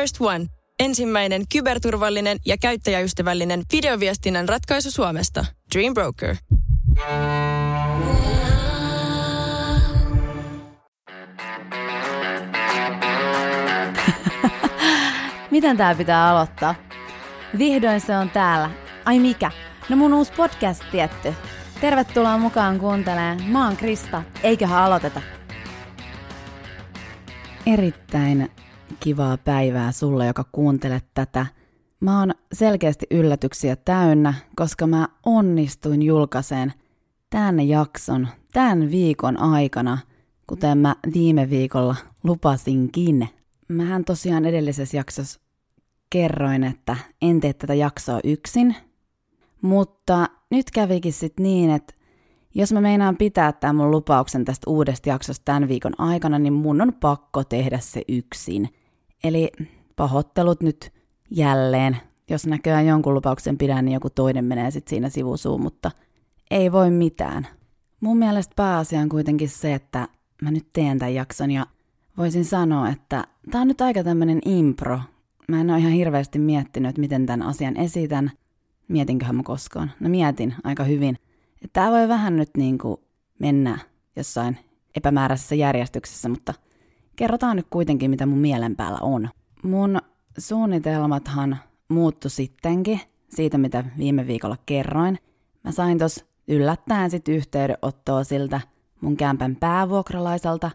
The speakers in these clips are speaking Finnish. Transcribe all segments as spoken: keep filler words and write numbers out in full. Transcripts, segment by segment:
First One. Ensimmäinen kyberturvallinen ja käyttäjäystävällinen videoviestinnän ratkaisu Suomesta. Dream Broker. Miten tää pitää aloittaa? Vihdoin se on täällä. Ai mikä? No mun uusi podcast tietty. Tervetuloa mukaan kuuntelemaan. Mä oon Krista. Eiköhän aloiteta. Erittäin kivaa päivää sulle, joka kuuntelet tätä. Mä oon selkeästi yllätyksiä täynnä, koska mä onnistuin julkaiseen tämän jakson, tämän viikon aikana, kuten mä viime viikolla lupasinkin. Mähän tosiaan edellisessä jaksossa kerroin, että en tee tätä jaksoa yksin, mutta nyt kävikin sitten niin, että jos mä meinaan pitää tämän mun lupauksen tästä uudesta jaksosta tämän viikon aikana, niin mun on pakko tehdä se yksin. Eli pahoittelut nyt jälleen. Jos näköjään jonkun lupauksen pidän, niin joku toinen menee sitten siinä sivusuun, mutta ei voi mitään. Mun mielestä pääasia on kuitenkin se, että mä nyt teen tämän jakson ja voisin sanoa, että tää on nyt aika tämmönen impro. Mä en ole ihan hirveästi miettinyt, miten tämän asian esitän. Mietinköhän mä koskaan? No mietin aika hyvin. Tää voi vähän nyt niin kuin mennä jossain epämääräisessä järjestyksessä, mutta kerrotaan nyt kuitenkin, mitä mun mielen päällä on. Mun suunnitelmathan muuttu sittenkin siitä, mitä viime viikolla kerroin. Mä sain tos yllättäen sit yhteydenottoa siltä mun kämpän päävuokralaiselta,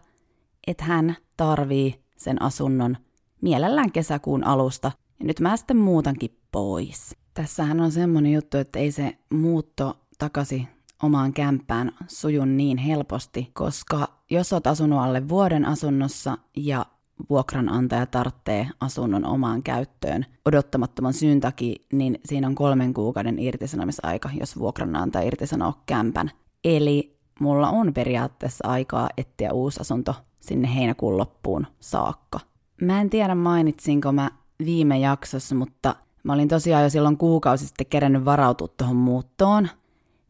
että hän tarvii sen asunnon mielellään kesäkuun alusta. Ja nyt mä sitten muutankin pois. Tässähän on semmonen juttu, että ei se muutto takaisin omaan kämppään sujun niin helposti, koska jos oot asunut alle vuoden asunnossa ja vuokranantaja tarvitsee asunnon omaan käyttöön odottamattoman syyn takia, niin siinä on kolmen kuukauden irtisanomisaika, jos vuokranantaja irtisanoo kämpän. Eli mulla on periaatteessa aikaa etsiä uusi asunto sinne heinäkuun loppuun saakka. Mä en tiedä mainitsinko mä viime jaksossa, mutta mä olin tosiaan jo silloin kuukausi sitten kerännyt varautua tuohon muuttoon.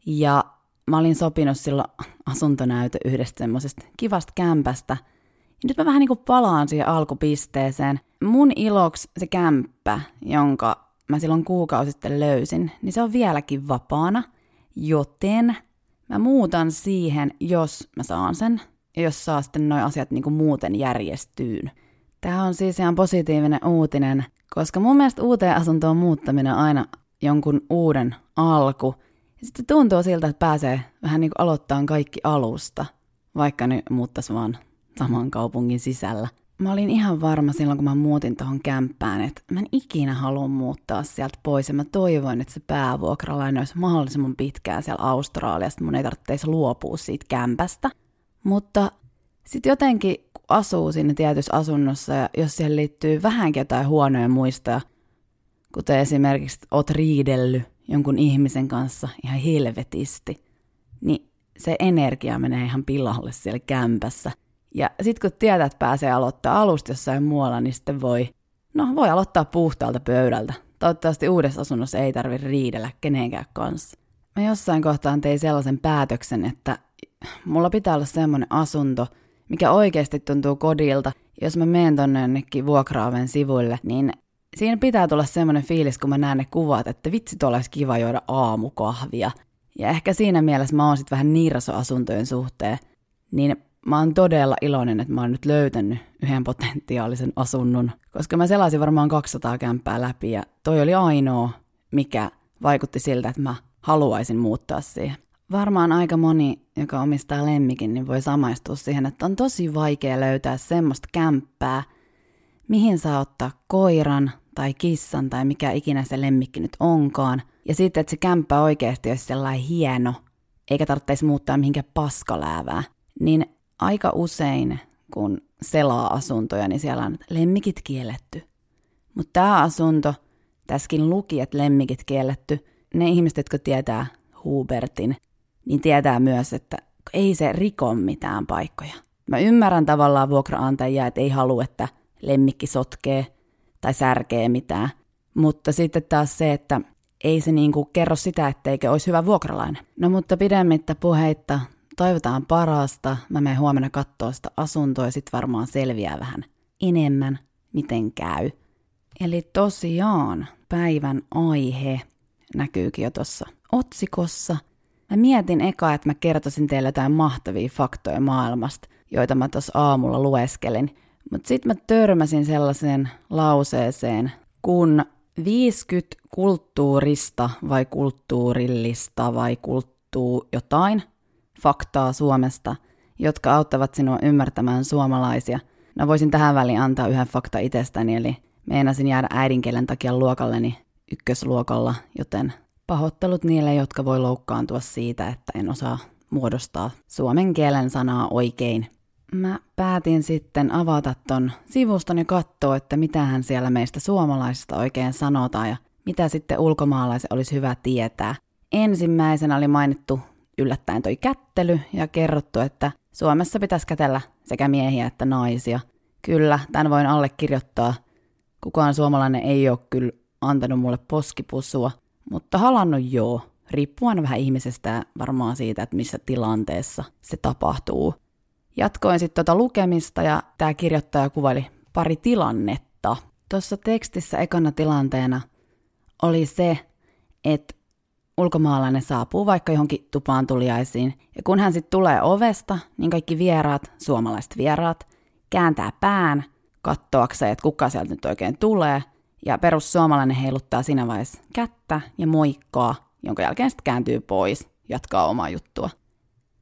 Ja mä olin sopinut silloin asuntonäytön yhdestä semmoisesta kivasta kämpästä. Ja nyt mä vähän niin kuin palaan siihen alkupisteeseen. Mun iloksi se kämppä, jonka mä silloin kuukausi sitten löysin, niin se on vieläkin vapaana. Joten mä muutan siihen, jos mä saan sen. Ja jos saa sitten noi asiat niin kuin muuten järjestyyn. Tää on siis ihan positiivinen uutinen, koska mun mielestä uuteen asuntoon muuttaminen on aina jonkun uuden alku. Sitten tuntuu siltä, että pääsee vähän niin kuin aloittamaan kaikki alusta, vaikka nyt muuttaisi vaan saman kaupungin sisällä. Mä olin ihan varma silloin, kun mä muutin tohon kämppään, että mä en ikinä halua muuttaa sieltä pois. Ja mä toivoin, että se päävuokralainen olisi mahdollisimman pitkään siellä Australiasta. Mun ei tarvitse luopua siitä kämpästä. Mutta sitten jotenkin, kun asuu siinä tietyssä asunnossa ja jos siihen liittyy vähänkin jotain huonoja muistoja, kuten esimerkiksi oot riidellyt jonkun ihmisen kanssa ihan helvetisti, niin se energia menee ihan pilalle siellä kämpässä. Ja sit kun tietää, että pääsee aloittaa alusta jossain muualla, niin sitten voi, no voi aloittaa puhtaalta pöydältä. Toivottavasti uudessa asunnossa ei tarvitse riidellä kenenkään kanssa. Mä jossain kohtaan tein sellaisen päätöksen, että mulla pitää olla semmoinen asunto, mikä oikeasti tuntuu kodilta. Jos mä menen tonne jonnekin vuokraaven sivuille, niin siinä pitää tulla semmoinen fiilis, kun mä näen ne kuvat, että vitsi, tuolla olisi kiva juoda aamukahvia. Ja ehkä siinä mielessä mä oon sit vähän nirso asuntojen suhteen, niin mä oon todella iloinen, että mä oon nyt löytänyt yhden potentiaalisen asunnon, koska mä selasin varmaan kaksisataa kämppää läpi ja toi oli ainoa, mikä vaikutti siltä, että mä haluaisin muuttaa siihen. Varmaan aika moni, joka omistaa lemmikin, niin voi samaistua siihen, että on tosi vaikea löytää semmoista kämppää, mihin saa ottaa koiran tai kissan tai mikä ikinä se lemmikki nyt onkaan. Ja sitten, että se kämppä oikeasti olisi sellainen hieno, eikä tarvitsisi muuttaa mihinkään paskaläävää. Niin aika usein, kun selaa asuntoja, niin siellä on lemmikit kielletty. Mutta tämä asunto, tässäkin luki, että lemmikit kielletty, ne ihmiset, jotka tietää Hubertin, niin tietää myös, että ei se riko mitään paikkoja. Mä ymmärrän tavallaan vuokraantajia, että ei halua, että lemmikki sotkee tai särkee mitään, mutta sitten taas se, että ei se niinku kerro sitä, etteikö olisi hyvä vuokralainen. No mutta pidemmittä puheitta, toivotaan parasta. Mä menen huomenna kattoo sitä asuntoa ja sit varmaan selviää vähän enemmän, miten käy. Eli tosiaan päivän aihe näkyykin jo tuossa otsikossa. Mä mietin eka, että mä kertoisin teille jotain mahtavia faktoja maailmasta, joita mä tuossa aamulla lueskelin. Mutta sitten mä törmäsin sellaiseen lauseeseen, kun viisikymmentä kulttuurista vai kulttuurillista vai kulttuu jotain faktaa Suomesta, jotka auttavat sinua ymmärtämään suomalaisia. No voisin tähän väliin antaa yhden fakta itsestäni, eli meinasin jäädä äidinkielen takia luokalleni ykkösluokalla, joten pahoittelut niille, jotka voi loukkaantua siitä, että en osaa muodostaa suomen kielen sanaa oikein. Mä päätin sitten avata ton sivuston ja katsoa, että mitähän siellä meistä suomalaisista oikein sanotaan ja mitä sitten ulkomaalaisen olisi hyvä tietää. Ensimmäisenä oli mainittu yllättäen toi kättely ja kerrottu, että Suomessa pitäisi kätellä sekä miehiä että naisia. Kyllä, tämän voin allekirjoittaa. Kukaan suomalainen ei ole kyllä antanut mulle poskipusua, mutta halannut joo. Riippuen vähän ihmisestä varmaan siitä, että missä tilanteessa se tapahtuu. Jatkoin sitten tuota lukemista ja tämä kirjoittaja kuvaili pari tilannetta. Tuossa tekstissä ekana tilanteena oli se, että ulkomaalainen saapuu vaikka johonkin tupaan tuliaisiin. Ja kun hän sitten tulee ovesta, niin kaikki vieraat, suomalaiset vieraat, kääntää pään kattoakseen, että kuka sieltä nyt oikein tulee. Ja perussuomalainen heiluttaa siinä vaiheessa kättä ja moikkaa, jonka jälkeen sitten kääntyy pois, jatkaa omaa juttua.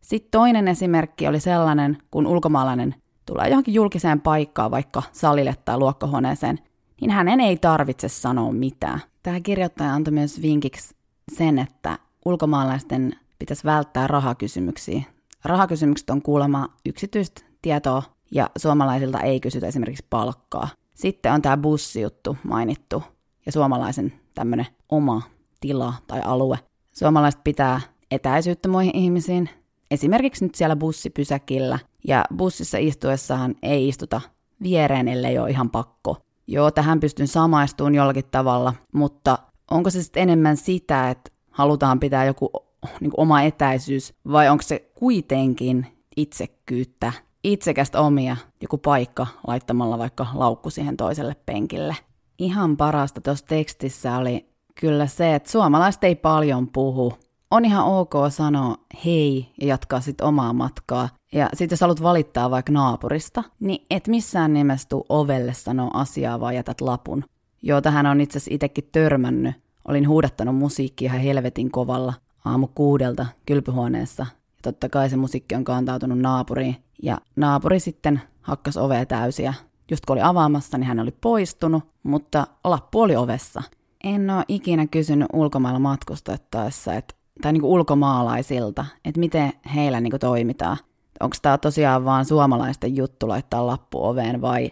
Sitten toinen esimerkki oli sellainen, kun ulkomaalainen tulee johonkin julkiseen paikkaan, vaikka salille tai luokkahuoneeseen, niin hänen ei tarvitse sanoa mitään. Tämä kirjoittaja antoi myös vinkiksi sen, että ulkomaalaisten pitäisi välttää rahakysymyksiä. Rahakysymykset on kuulemma yksityistä tietoa ja suomalaisilta ei kysytä esimerkiksi palkkaa. Sitten on tämä bussijuttu mainittu ja suomalaisen tämmöinen oma tila tai alue. Suomalaiset pitää etäisyyttä muihin ihmisiin. Esimerkiksi nyt siellä bussipysäkillä, ja bussissa istuessahan ei istuta viereen, ellei ole ihan pakko. Joo, tähän pystyn samaistumaan jollakin tavalla, mutta onko se sitten enemmän sitä, että halutaan pitää joku niin kuin oma etäisyys, vai onko se kuitenkin itsekkyyttä, itsekästä omia, joku paikka laittamalla vaikka laukku siihen toiselle penkille? Ihan parasta tuossa tekstissä oli kyllä se, että suomalaiset ei paljon puhu. On ihan ok sanoa hei ja jatkaa sitten omaa matkaa. Ja sitten jos haluat valittaa vaikka naapurista, niin et missään nimessä tuu ovelle sanoa asiaa, vaan jätät lapun. Joo, tähän on itse asiassa itsekin törmännyt. Olin huudattanut musiikkia ihan helvetin kovalla aamu kuudelta kylpyhuoneessa. Ja totta kai se musiikki on kantautunut naapuriin. Ja naapuri sitten hakkas ovea täysiä. Just kun oli avaamassa, niin hän oli poistunut, mutta lappu oli ovessa. En ole ikinä kysynyt ulkomailla matkustettaessa, että tai niin kuin ulkomaalaisilta, että miten heillä niin kuin toimitaan. Onko tämä tosiaan vaan suomalaisten juttu laittaa lappu oveen vai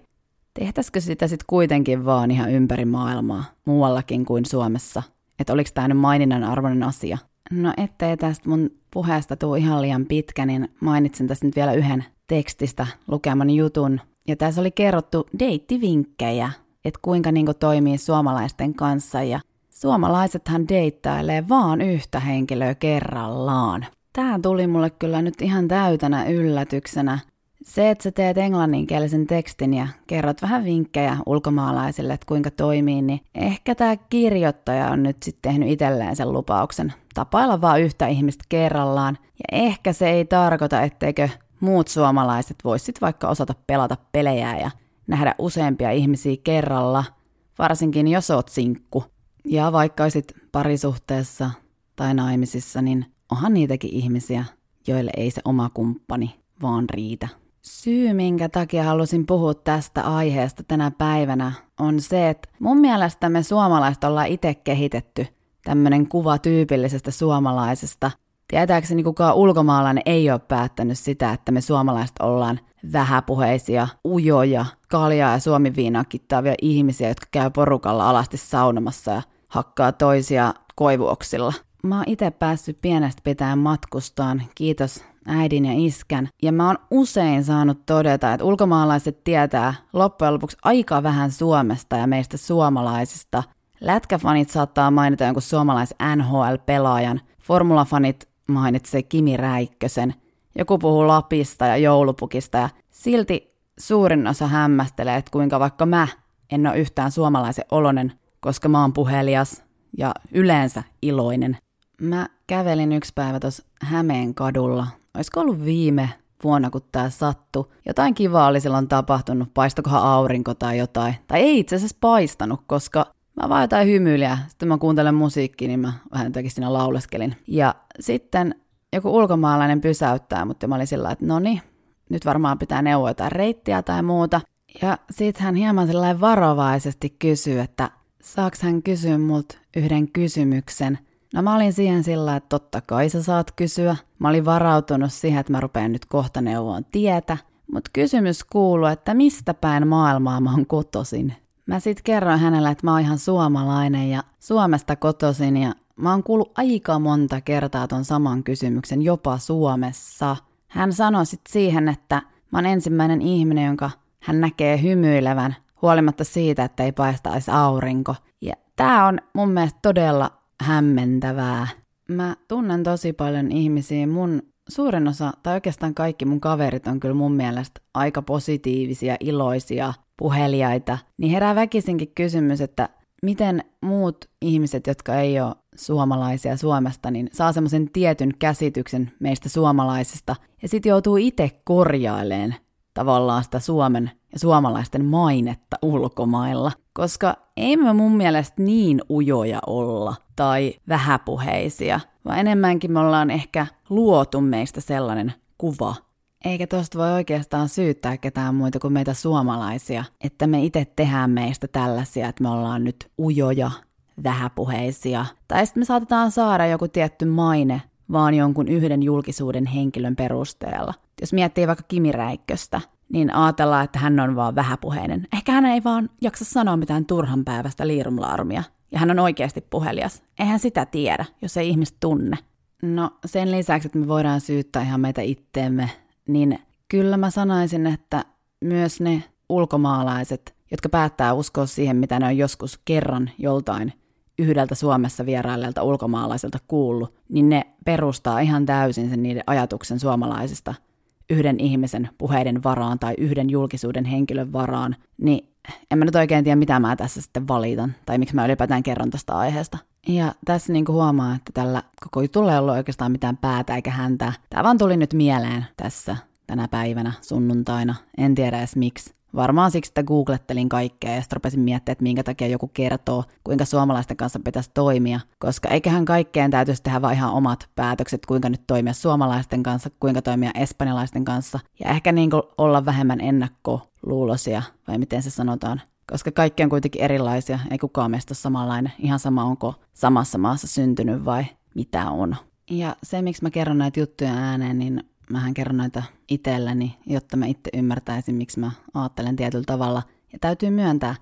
tehtäisikö sitä sitten kuitenkin vaan ihan ympäri maailmaa, muuallakin kuin Suomessa? Että oliko tämä nyt maininnan arvoinen asia? No ettei tästä mun puheesta tule ihan liian pitkä, niin mainitsen tässä nyt vielä yhden tekstistä lukeman jutun. Ja tässä oli kerrottu deittivinkkejä, että kuinka niin kuin toimii suomalaisten kanssa ja suomalaisethan deittailee vaan yhtä henkilöä kerrallaan. Tää tuli mulle kyllä nyt ihan täytänä yllätyksenä. Se, että sä teet englanninkielisen tekstin ja kerrot vähän vinkkejä ulkomaalaisille, että kuinka toimii, niin ehkä tää kirjoittaja on nyt sitten tehnyt itselleen sen lupauksen. Tapailla vaan yhtä ihmistä kerrallaan. Ja ehkä se ei tarkoita, etteikö muut suomalaiset vois sit vaikka osata pelata pelejä ja nähdä useampia ihmisiä kerralla, varsinkin jos oot sinkku. Ja vaikka olisit parisuhteessa tai naimisissa, niin onhan niitäkin ihmisiä, joille ei se oma kumppani vaan riitä. Syy, minkä takia halusin puhua tästä aiheesta tänä päivänä, on se, että mun mielestä me suomalaiset ollaan itse kehitetty tämmönen kuva tyypillisestä suomalaisesta. Tietääkseni kukaan ulkomaalainen ei ole päättänyt sitä, että me suomalaiset ollaan vähäpuheisia, ujoja, kaljaa ja suomiviinaa kittaavia ihmisiä, jotka käy porukalla alasti saunomassa ja hakkaa toisia koivuoksilla. Mä oon itse päässyt pienestä pitäen matkustaan, kiitos äidin ja iskän, ja mä oon usein saanut todeta, että ulkomaalaiset tietää loppujen lopuksi aika vähän Suomesta ja meistä suomalaisista. Lätkäfanit saattaa mainita jonkun suomalais N H L-pelaajan, formulafanit mainitsee Kimi Räikkösen. Joku puhuu Lapista ja joulupukista ja silti suurin osa hämmästelee, että kuinka vaikka mä En ole yhtään suomalaisen olonen, koska mä oon puhelias ja yleensä iloinen. Mä kävelin yksi päivä tuossa Hämeen kadulla. Olisiko ollut viime vuonna, kun tää sattui? Jotain kivaa oli silloin tapahtunut, paistokohan aurinko tai jotain. Tai ei itse asiassa paistanut, koska mä vaan jotain hymyilijä. Sitten mä kuuntelen musiikkia, niin mä vähän jotenkin siinä lauleskelin. Ja sitten joku ulkomaalainen pysäyttää, mutta mä olin sillä, että noni, nyt varmaan pitää neuvoa jotain reittiä tai muuta. Ja sit hän hieman sellainen varovaisesti kysyy, että saaks hän kysyä multa yhden kysymyksen. No mä olin siihen sillä, että totta kai sä saat kysyä. Mä olin varautunut siihen, että mä rupean nyt kohta neuvoon tietä. Mut kysymys kuuluu, että mistä päin maailmaa mä oon kotoisin. Mä sit kerroin hänelle, että mä oon ihan suomalainen ja Suomesta kotoisin ja mä oon kuullut aika monta kertaa ton saman kysymyksen jopa Suomessa. Hän sanoi sit siihen, että mä oon ensimmäinen ihminen, jonka hän näkee hymyilevän huolimatta siitä, että ei paistaisi aurinko. Ja tää on mun mielestä todella hämmentävää. Mä tunnen tosi paljon ihmisiä. Mun suurin osa, tai oikeastaan kaikki mun kaverit on kyllä mun mielestä aika positiivisia, iloisia, puheliaita. Niin herää väkisinkin kysymys, että miten muut ihmiset, jotka ei ole suomalaisia Suomesta, niin saa semmoisen tietyn käsityksen meistä suomalaisista. Ja sit joutuu itse korjaileen tavallaan sitä Suomen ja suomalaisten mainetta ulkomailla. Koska ei me mun mielestä niin ujoja olla tai vähäpuheisia, vaan enemmänkin me ollaan ehkä luotu meistä sellainen kuva. Eikä tosta voi oikeastaan syyttää ketään muita kuin meitä suomalaisia, että me itse tehdään meistä tällaisia, että me ollaan nyt ujoja, vähäpuheisia. Tai sitten me saatetaan saada joku tietty maine vaan jonkun yhden julkisuuden henkilön perusteella. Jos miettii vaikka Kimi Räikköstä, niin ajatellaan, että hän on vaan vähäpuheinen. Ehkä hän ei vaan jaksa sanoa mitään turhanpäiväistä liirumlaarumia. Ja hän on oikeasti puhelias. Eihän sitä tiedä, jos ei ihmiset tunne. No sen lisäksi, että me voidaan syyttää ihan meitä itteemme, niin kyllä mä sanoisin, että myös ne ulkomaalaiset, jotka päättää uskoa siihen, mitä ne on joskus kerran joltain yhdeltä Suomessa vierailleelta ulkomaalaiselta kuullut, niin ne perustaa ihan täysin sen niiden ajatuksen suomalaisista yhden ihmisen puheiden varaan tai yhden julkisuuden henkilön varaan, niin en mä nyt oikein tiedä, mitä mä tässä sitten valitan tai miksi mä ylipäätään kerron tästä aiheesta. Ja tässä niinku huomaa, että tällä koko jutulla ei ollut oikeastaan mitään päätä eikä häntää. Tää vaan tuli nyt mieleen tässä tänä päivänä sunnuntaina, en tiedä edes miksi. Varmaan siksi, että googlettelin kaikkea ja sitten rupesin miettimään, että minkä takia joku kertoo, kuinka suomalaisten kanssa pitäisi toimia, koska eiköhän kaikkeen täytyisi tehdä vaan ihan omat päätökset, kuinka nyt toimia suomalaisten kanssa, kuinka toimia espanjalaisten kanssa ja ehkä niin kuin olla vähemmän ennakkoluuloisia, vai miten se sanotaan, koska kaikki on kuitenkin erilaisia, ei kukaan meistä ole samanlainen, ihan sama onko samassa maassa syntynyt vai mitä on. Ja se, miksi mä kerron näitä juttuja ääneen, niin mähän kerron näitä itselleni, jotta mä itse ymmärtäisin, miksi mä ajattelen tietyllä tavalla. Ja täytyy myöntää,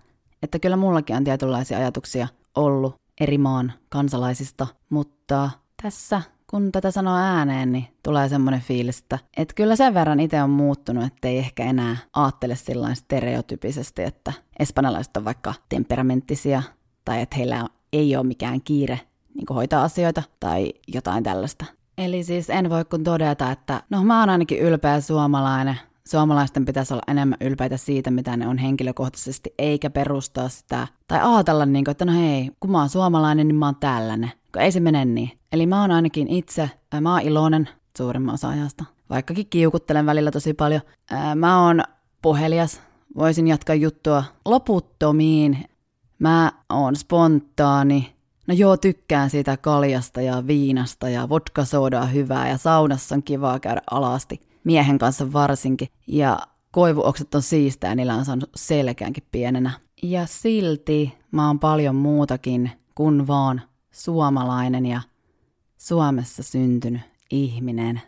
että kyllä mullakin on tietynlaisia ajatuksia ollut eri maan kansalaisista, mutta tässä, kun tätä sanoo ääneen, niin tulee semmoinen fiilis, että et kyllä sen verran itse on muuttunut, ettei ehkä enää ajattele sillain stereotypisesti, että espanjalaiset on vaikka temperamenttisia tai että heillä ei ole mikään kiire niin kuin hoitaa asioita tai jotain tällaista. Eli siis en voi kun todeta, että no mä oon ainakin ylpeä suomalainen. Suomalaisten pitäisi olla enemmän ylpeitä siitä, mitä ne on henkilökohtaisesti, eikä perustaa sitä. Tai ajatella niin kuin, että no hei, kun mä oon suomalainen, niin mä oon tällainen. Kun ei se mene niin. Eli mä oon ainakin itse, ää, mä oon iloinen suurimman osa ajasta. Vaikkakin kiukuttelen välillä tosi paljon. Ää, mä oon puhelias, voisin jatkaa juttua loputtomiin. Mä oon spontaani. No joo, tykkään siitä kaljasta ja viinasta ja vodkasoodaa hyvää ja saunassa on kivaa käydä alasti, miehen kanssa varsinkin. Ja koivuokset on siistää, niillä on saanut selkäänkin pienenä. Ja silti mä oon paljon muutakin kuin vaan suomalainen ja Suomessa syntynyt ihminen.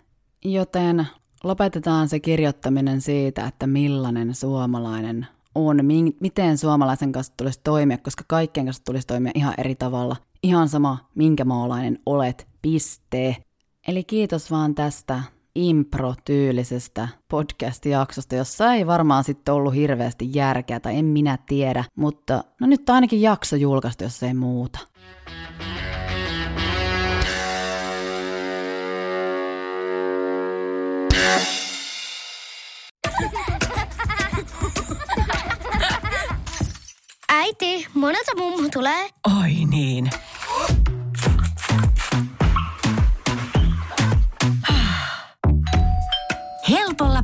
Joten lopetetaan se kirjoittaminen siitä, että millainen suomalainen on, miten suomalaisen kanssa tulisi toimia, koska kaikkien kanssa tulisi toimia ihan eri tavalla. Ihan sama, minkä maalainen olet, piste. Eli kiitos vaan tästä impro-tyylisestä podcast-jaksosta, jossa ei varmaan sitten ollut hirveästi järkeä, tai en minä tiedä, mutta no nyt on ainakin jakso julkaistu, jos ei muuta. Äiti, monelta mummu tulee. Oi niin. Helpolla